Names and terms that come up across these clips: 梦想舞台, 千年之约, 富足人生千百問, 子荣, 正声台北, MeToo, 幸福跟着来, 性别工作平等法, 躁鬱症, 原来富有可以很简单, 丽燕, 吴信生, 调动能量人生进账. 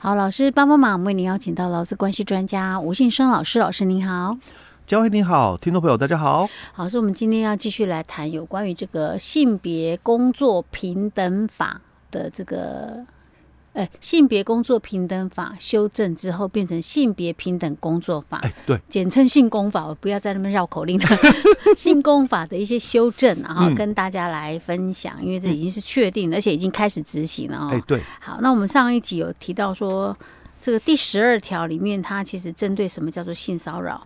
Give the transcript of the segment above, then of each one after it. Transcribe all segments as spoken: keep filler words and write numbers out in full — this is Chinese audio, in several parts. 好，老师帮帮忙，我们为您邀请到劳资关系专家吴信生老师，老师您好。嘉惠你好，听众朋友大家好。好，所以我们今天要继续来谈有关于这个性别工作平等法的这个哎，性别工作平等法修正之后变成性别平等工作法，哎，对，简称性工法，我不要在那边绕口令了。性工法的一些修正，然后跟大家来分享，嗯、因为这已经是确定，嗯、而且已经开始执行了、哦。哎，对。好，那我们上一集有提到说，这个第十二条里面，它其实针对什么叫做性骚扰，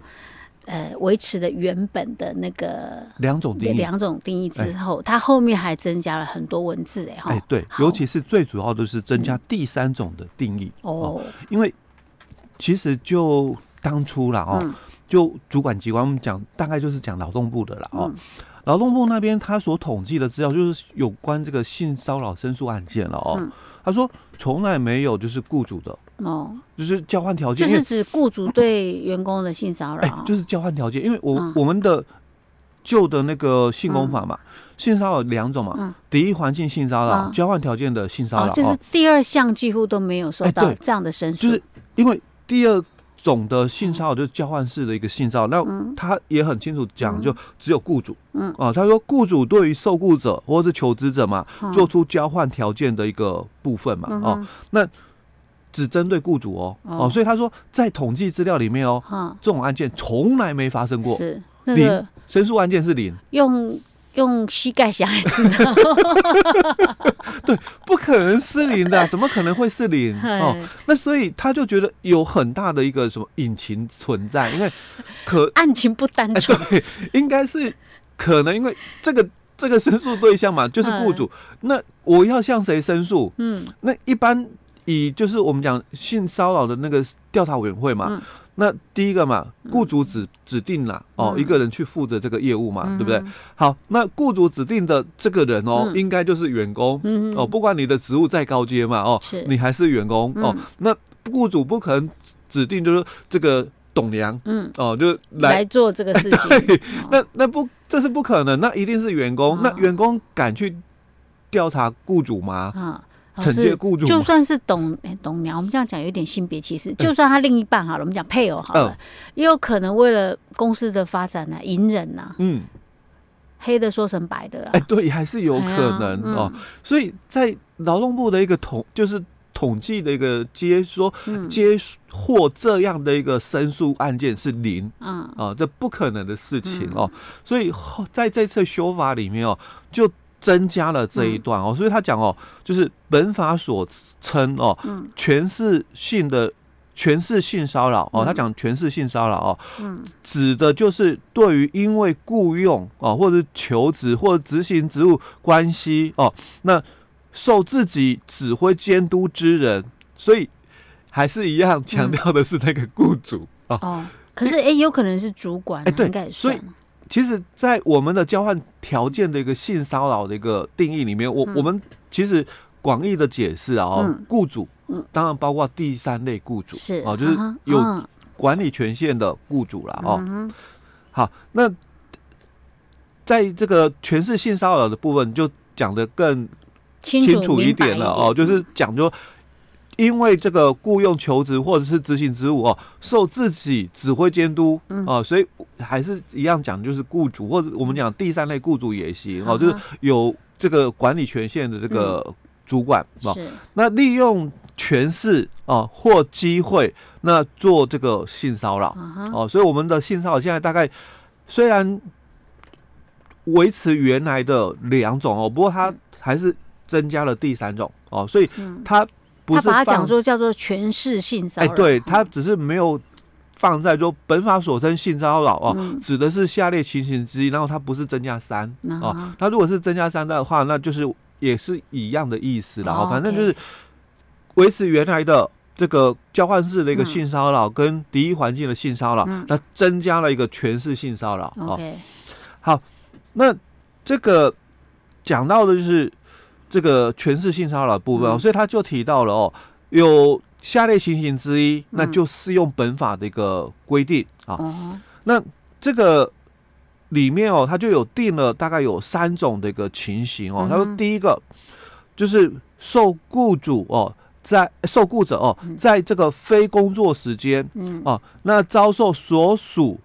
呃，维持的原本的那个两种定义，两种定义之后、哎，它后面还增加了很多文字哎哈。哎，对，尤其是最主要的是增加第三种的定义、嗯、哦，因为其实就当初啦哦、嗯，就主管机关我们讲大概就是讲劳动部的啦哦。嗯，劳动部那边他所统计的资料就是有关这个性骚扰申诉案件了哦。嗯、他说从来没有就是雇主的哦，就是交换条件，就是指雇主对员工的性骚扰、哎，就是交换条件。因为我、嗯、我们的旧的那个性工法嘛，嗯、性骚扰两种嘛，嗯、敌意环境性骚扰、嗯、交换条件的性骚扰、哦，就是第二项几乎都没有受到这样的申诉、哎，就是因为第二种的性骚扰就是交换式的一个性骚扰、嗯，那他也很清楚讲，就只有雇主，嗯啊，他说雇主对于受雇者或是求职者嘛，嗯、做出交换条件的一个部分嘛，哦、嗯啊，那只针对雇主哦，哦、啊，所以他说在统计资料里面哦，嗯、这种案件从来没发生过，是、那個、零，申诉案件是零，用。用膝盖想也知道，对，不可能是零的、啊，怎么可能会是零哦？那所以他就觉得有很大的一个什么隐情存在，因为可案情不单纯、哎，应该是可能因为这个这个申诉对象嘛，就是雇主，那我要向谁申诉？嗯，那一般以就是我们讲性骚扰的那个调查委员会嘛。嗯，那第一个嘛，雇主指指定啦、嗯、哦，一个人去负责这个业务嘛、嗯，对不对？好，那雇主指定的这个人哦，嗯、应该就是员工、嗯、哦，不管你的职务再高阶嘛哦，你还是员工、嗯、哦。那雇主不可能指定就是这个董娘，嗯哦，就 来, 来做这个事情。对，哦、那那不这是不可能，那一定是员工。哦、那员工敢去调查雇主吗？哦惩戒雇主，就算是董、欸、董娘，我们这样讲有点性别歧视。就算他另一半好了，嗯、我们讲配偶好了、嗯，也有可能为了公司的发展啊，隐忍啊，嗯，黑的说成白的、啊，哎、欸，对，还是有可能、哎、哦、嗯。所以在劳动部的一个统，就是统计的一个接说、嗯、接获这样的一个申诉案件是零，嗯啊、哦，这不可能的事情、嗯、哦。所以在这次修法里面哦，就增加了这一段哦，嗯、所以他讲哦，就是本法所称哦，嗯、权势性的权势性骚扰哦，嗯、他讲权势性骚扰哦、嗯，指的就是对于因为雇用哦，或者求职或者执行职务关系哦，那受自己指挥监督之人，所以还是一样强调的是那个雇主、嗯、哦, 哦，可是哎、欸，有可能是主管、啊，哎、欸、对，应该也算。其实在我们的交换条件的一个性骚扰的一个定义里面，我、嗯、我们其实广义的解释啊、哦嗯、雇主、嗯、当然包括第三类雇主是、哦、就是有管理权限的雇主啦、哦嗯、好，那在这个权势性骚扰的部分就讲得更清楚一点了哦，就是讲究因为这个雇用求职或者是执行职务哦，受自己指挥监督哦、嗯呃，所以还是一样讲，就是雇主或者我们讲第三类雇主也行哦、嗯，就是有这个管理权限的这个主管、嗯、哦，那利用权势哦或机会那做这个性骚扰、嗯、哦，所以我们的性骚扰现在大概虽然维持原来的两种哦，不过它还是增加了第三种哦，所以它、嗯。他把它讲说叫做权势性骚扰，哎，对，他只是没有放在说本法所称性骚扰哦、嗯，指的是下列情形之一，然后它不是增加三哦、嗯，他如果是增加三的话，那就是也是一样的意思了、哦，反正就是维持原来的这个交换式的一个性骚扰跟敌意环境的性骚扰，那、嗯、增加了一个权势性骚扰、嗯、哦、okay。好，那这个讲到的就是。这个权势性骚扰的部分、哦嗯、所以他就提到了哦，有下列情形之一，那就适用本法的一个规定、嗯、啊、嗯。那这个里面哦，他就有定了大概有三种的一个情形哦。他、嗯、说第一个就是受雇主哦在受雇者哦，在这个非工作时间，嗯哦，那遭受所属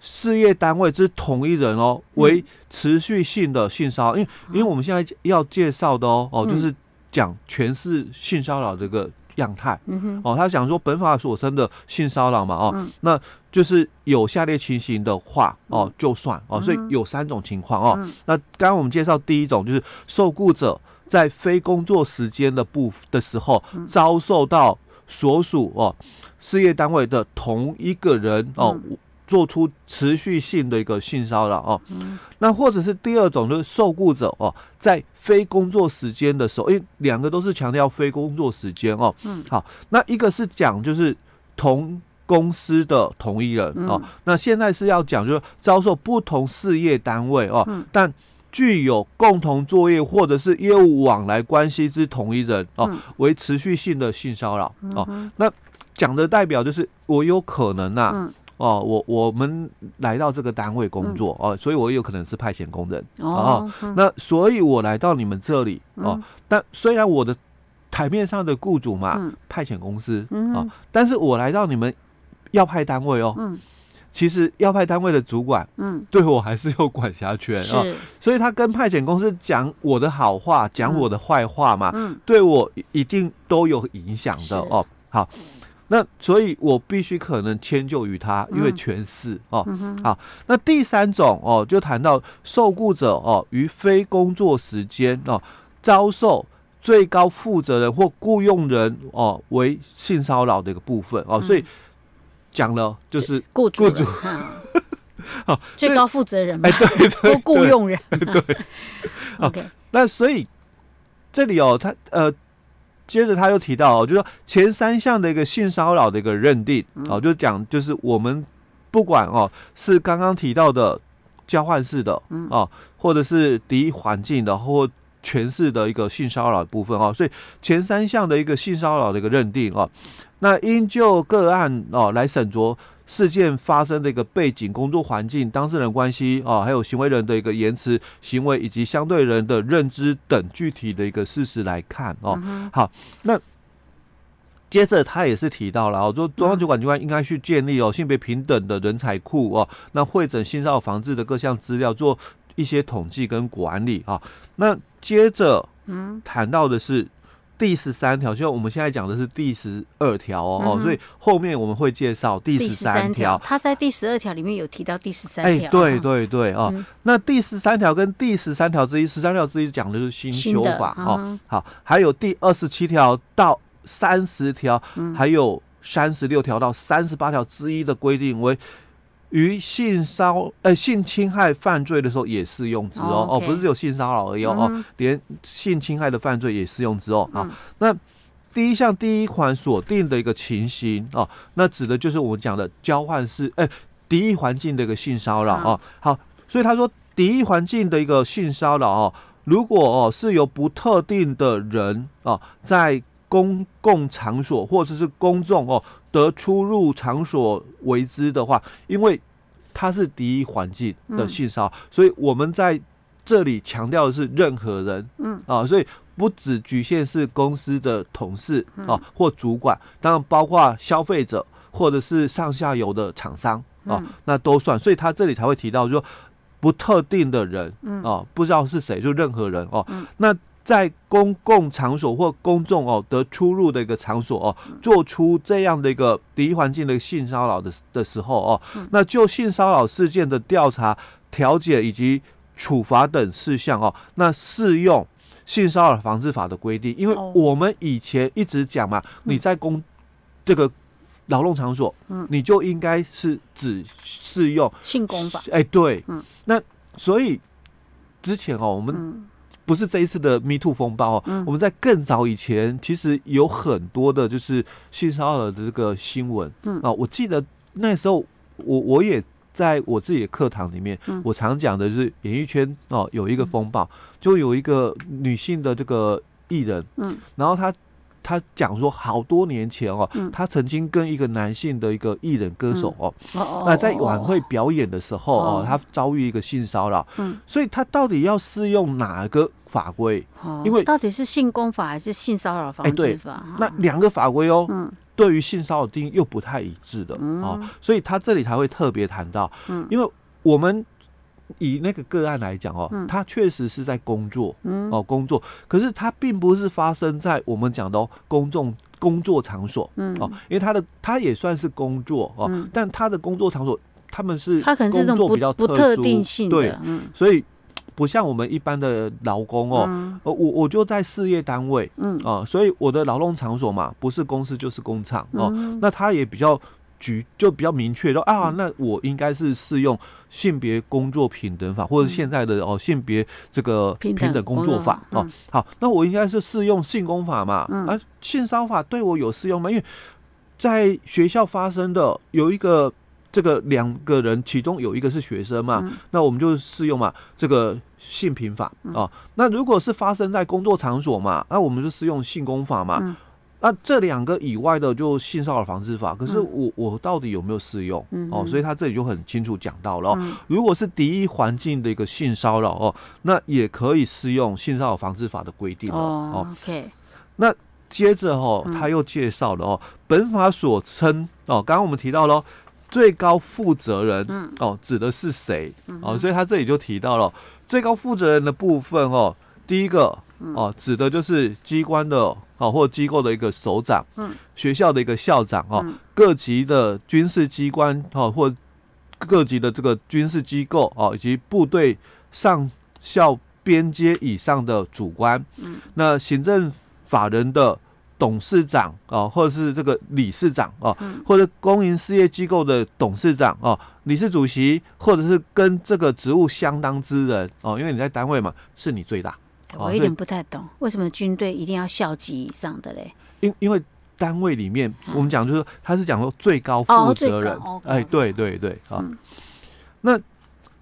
事业单位之同一人哦为持续性的性骚扰，因为因为我们现在要介绍的哦哦就是讲全是性骚扰这个样态，嗯哦，他讲说本法所称的性骚扰嘛哦，嗯，那就是有下列情形的话哦就算哦，所以有三种情况哦，嗯，那刚刚我们介绍第一种就是受雇者在非工作时间的部的时候，遭受到所属哦事业单位的同一个人哦做出持续性的一个性骚扰哦。那或者是第二种就是受雇者哦在非工作时间的时候，因为两个都是强调非工作时间哦。好，那一个是讲就是同公司的同一人哦，那现在是要讲就是遭受不同事业单位哦，但具有共同作业或者是业务往来关系之同一人哦，为持续性的性骚扰哦。那讲的代表就是我有可能呐，啊嗯，哦，我我们来到这个单位工作，嗯，哦，所以我有可能是派遣工人 哦, 哦、嗯。那所以我来到你们这里哦，嗯，但虽然我的台面上的雇主嘛，嗯，派遣公司，嗯，哦，但是我来到你们要派单位哦。嗯，其实要派单位的主管，嗯，对我还是有管辖权啊，所以他跟派遣公司讲我的好话，讲我的坏话嘛，嗯，对我一定都有影响的哦。好，那所以我必须可能迁就于他，因为权势哦。好，那第三种哦，就谈到受雇者哦，于非工作时间哦，遭受最高负责人或雇用人哦为性骚扰的一个部分哦，所以。讲了就是雇主，好，最高负责人嘛，不雇用人，对，OK。那所以这里哦，他呃，接着他又提到，哦，就说前三项的一个性骚扰的一个认定，哦，就讲就是我们不管哦，是刚刚提到的交换式的哦，或者是敌环境的或权势的一个性骚扰部分哦，所以前三项的一个性骚扰的一个认定哦。那应就个案哦来审酌事件发生的一个背景、工作环境、当事人关系哦，还有行为人的一个言辞、行为以及相对人的认知等具体的一个事实来看哦。嗯，好，那接着他也是提到了哦，说中央主管机关应该去建立哦性别平等的人才库哦，那汇整性骚扰防治的各项资料，做一些统计跟管理啊。那接着嗯谈到的是。第十三条，就我们现在讲的是第十二条哦，嗯，所以后面我们会介绍第十三条。他在第十二条里面有提到第十三条。哎，对对对哦，嗯，那第十三条跟第十三条之一，十三条之一讲的就是新修法新哦，嗯。好，还有第二十七条到三十条，还有三十六条到三十八条之一的规定为。于性骚呃性侵害犯罪的时候也适用之哦， oh, okay. 哦，不是只有性骚扰而已哦，嗯，哦，连性侵害的犯罪也适用之哦，嗯，啊。那第一项第一款锁定的一个情形哦，那指的就是我们讲的交换式哎敌意环境的一个性骚扰哦。好，所以他说敌意环境的一个性骚扰哦，如果哦是由不特定的人哦在公共场所或者是公众哦得出入场所为之的话，因为它是敌意环境的性骚扰，嗯，所以我们在这里强调的是任何人，嗯啊，所以不只局限是公司的同事啊或主管，当然包括消费者或者是上下游的厂商啊，嗯，那都算，所以他这里才会提到说不特定的人啊，不知道是谁，就任何人哦，啊嗯，那。在公共场所或公众哦得出入的一个场所哦，做出这样的一个敌意环境的性骚扰的的时候哦，那就性骚扰事件的调查、调解以及处罚等事项哦，那适用性骚扰防治法的规定，因为我们以前一直讲嘛，你在公这个。劳动场所，你就应该是只适用性工法。哎，对，那所以之前哦，我们。不是这一次的 MeToo 风暴哦，嗯，我们在更早以前其实有很多的就是性骚扰的这个新闻，嗯啊，我记得那时候我我也在我自己的课堂里面，嗯，我常讲的就是演艺圈哦，啊，有一个风暴，嗯，就有一个女性的这个艺人，嗯，然后她他讲说好多年前哦，嗯、他曾经跟一个男性的一个艺人歌手哦，嗯、哦那在晚会表演的时候哦，哦他遭遇一个性骚扰，嗯，所以他到底要适用哪个法规？哦、因为到底是性工法还是性骚扰防治法？哎、那两个法规哦，嗯。对于性骚扰定义又不太一致的、嗯哦、所以他这里才会特别谈到、嗯、因为我们以那个个案来讲哦，嗯、他确实是在工作、嗯、哦工作，可是他并不是发生在我们讲的、哦、公众工作场所、嗯、哦，因为他的他也算是工作哦、嗯，但他的工作场所他们是工作比较特殊，他可能是这种不特定性的，对、嗯，所以。不像我们一般的劳工哦，嗯、我我就在事业单位，嗯啊、呃，所以我的劳动场所嘛，不是公司就是工厂哦、嗯呃，那他也比较局就比较明确说啊，那我应该是适用性别工作平等法，或者现在的哦性别这个平等工作法哦、嗯呃，好，那我应该是适用性工法嘛，嗯、啊，性骚法对我有适用吗？因为在学校发生的有一个。这个两个人，其中有一个是学生嘛，嗯、那我们就适用嘛这个性平法、嗯、啊。那如果是发生在工作场所嘛，那我们就适用性工法嘛。嗯、那这两个以外的就性骚扰防治法。可是我、嗯、我到底有没有适用哦、嗯啊？所以他这里就很清楚讲到了、哦嗯，如果是敌意环境的一个性骚扰哦，那也可以适用性骚扰防治法的规定了哦。哦 OK， 那。接着哦，他又介绍了哦，嗯、本法所称哦，刚刚我们提到了。最高负责人、嗯、哦，指的是谁、嗯、哦？所以他这里就提到了最高负责人的部分哦。第一个、嗯、哦，指的就是机关的哦，或机构的一个首长，嗯、学校的一个校长哦，嗯、各级的军事机关哦，或各级的这个军事机构哦，以及部队上校边阶以上的主官，嗯、那行政法人的。董事长啊，或者是这个理事长啊，嗯、或者公营事业机构的董事长啊，理事主席，或者是跟这个职务相当之人哦、啊，因为你在单位嘛，是你最大。我有点不太懂，为什么军队一定要校级以上的嘞？因因为单位里面，我们讲就是他是讲说最高负责人，哦、哎，对对对啊、嗯。那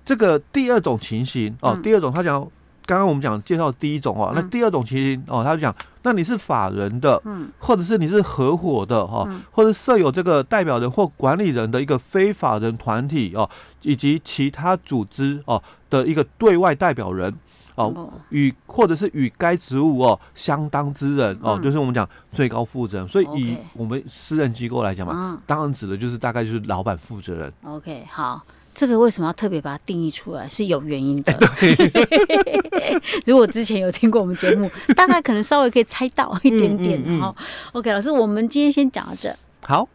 这个第二种情形哦、啊，第二种他讲。刚刚我们讲介绍第一种哦，那第二种情形哦，他就讲，那你是法人的，嗯，或者是你是合伙的哈、哦嗯，或者设有这个代表人或管理人的一个非法人团体哦，以及其他组织哦的一个对外代表人哦，哦与或者是与该职务哦相当之人哦、嗯，就是我们讲最高负责人。所以以我们私人机构来讲嘛，嗯、当然指的就是大概就是老板负责人。OK， 好。这个为什么要特别把它定义出来是有原因的、欸、对如果之前有听过我们节目大概可能稍微可以猜到一点点、嗯嗯嗯、OK 老师我们今天先讲到这好。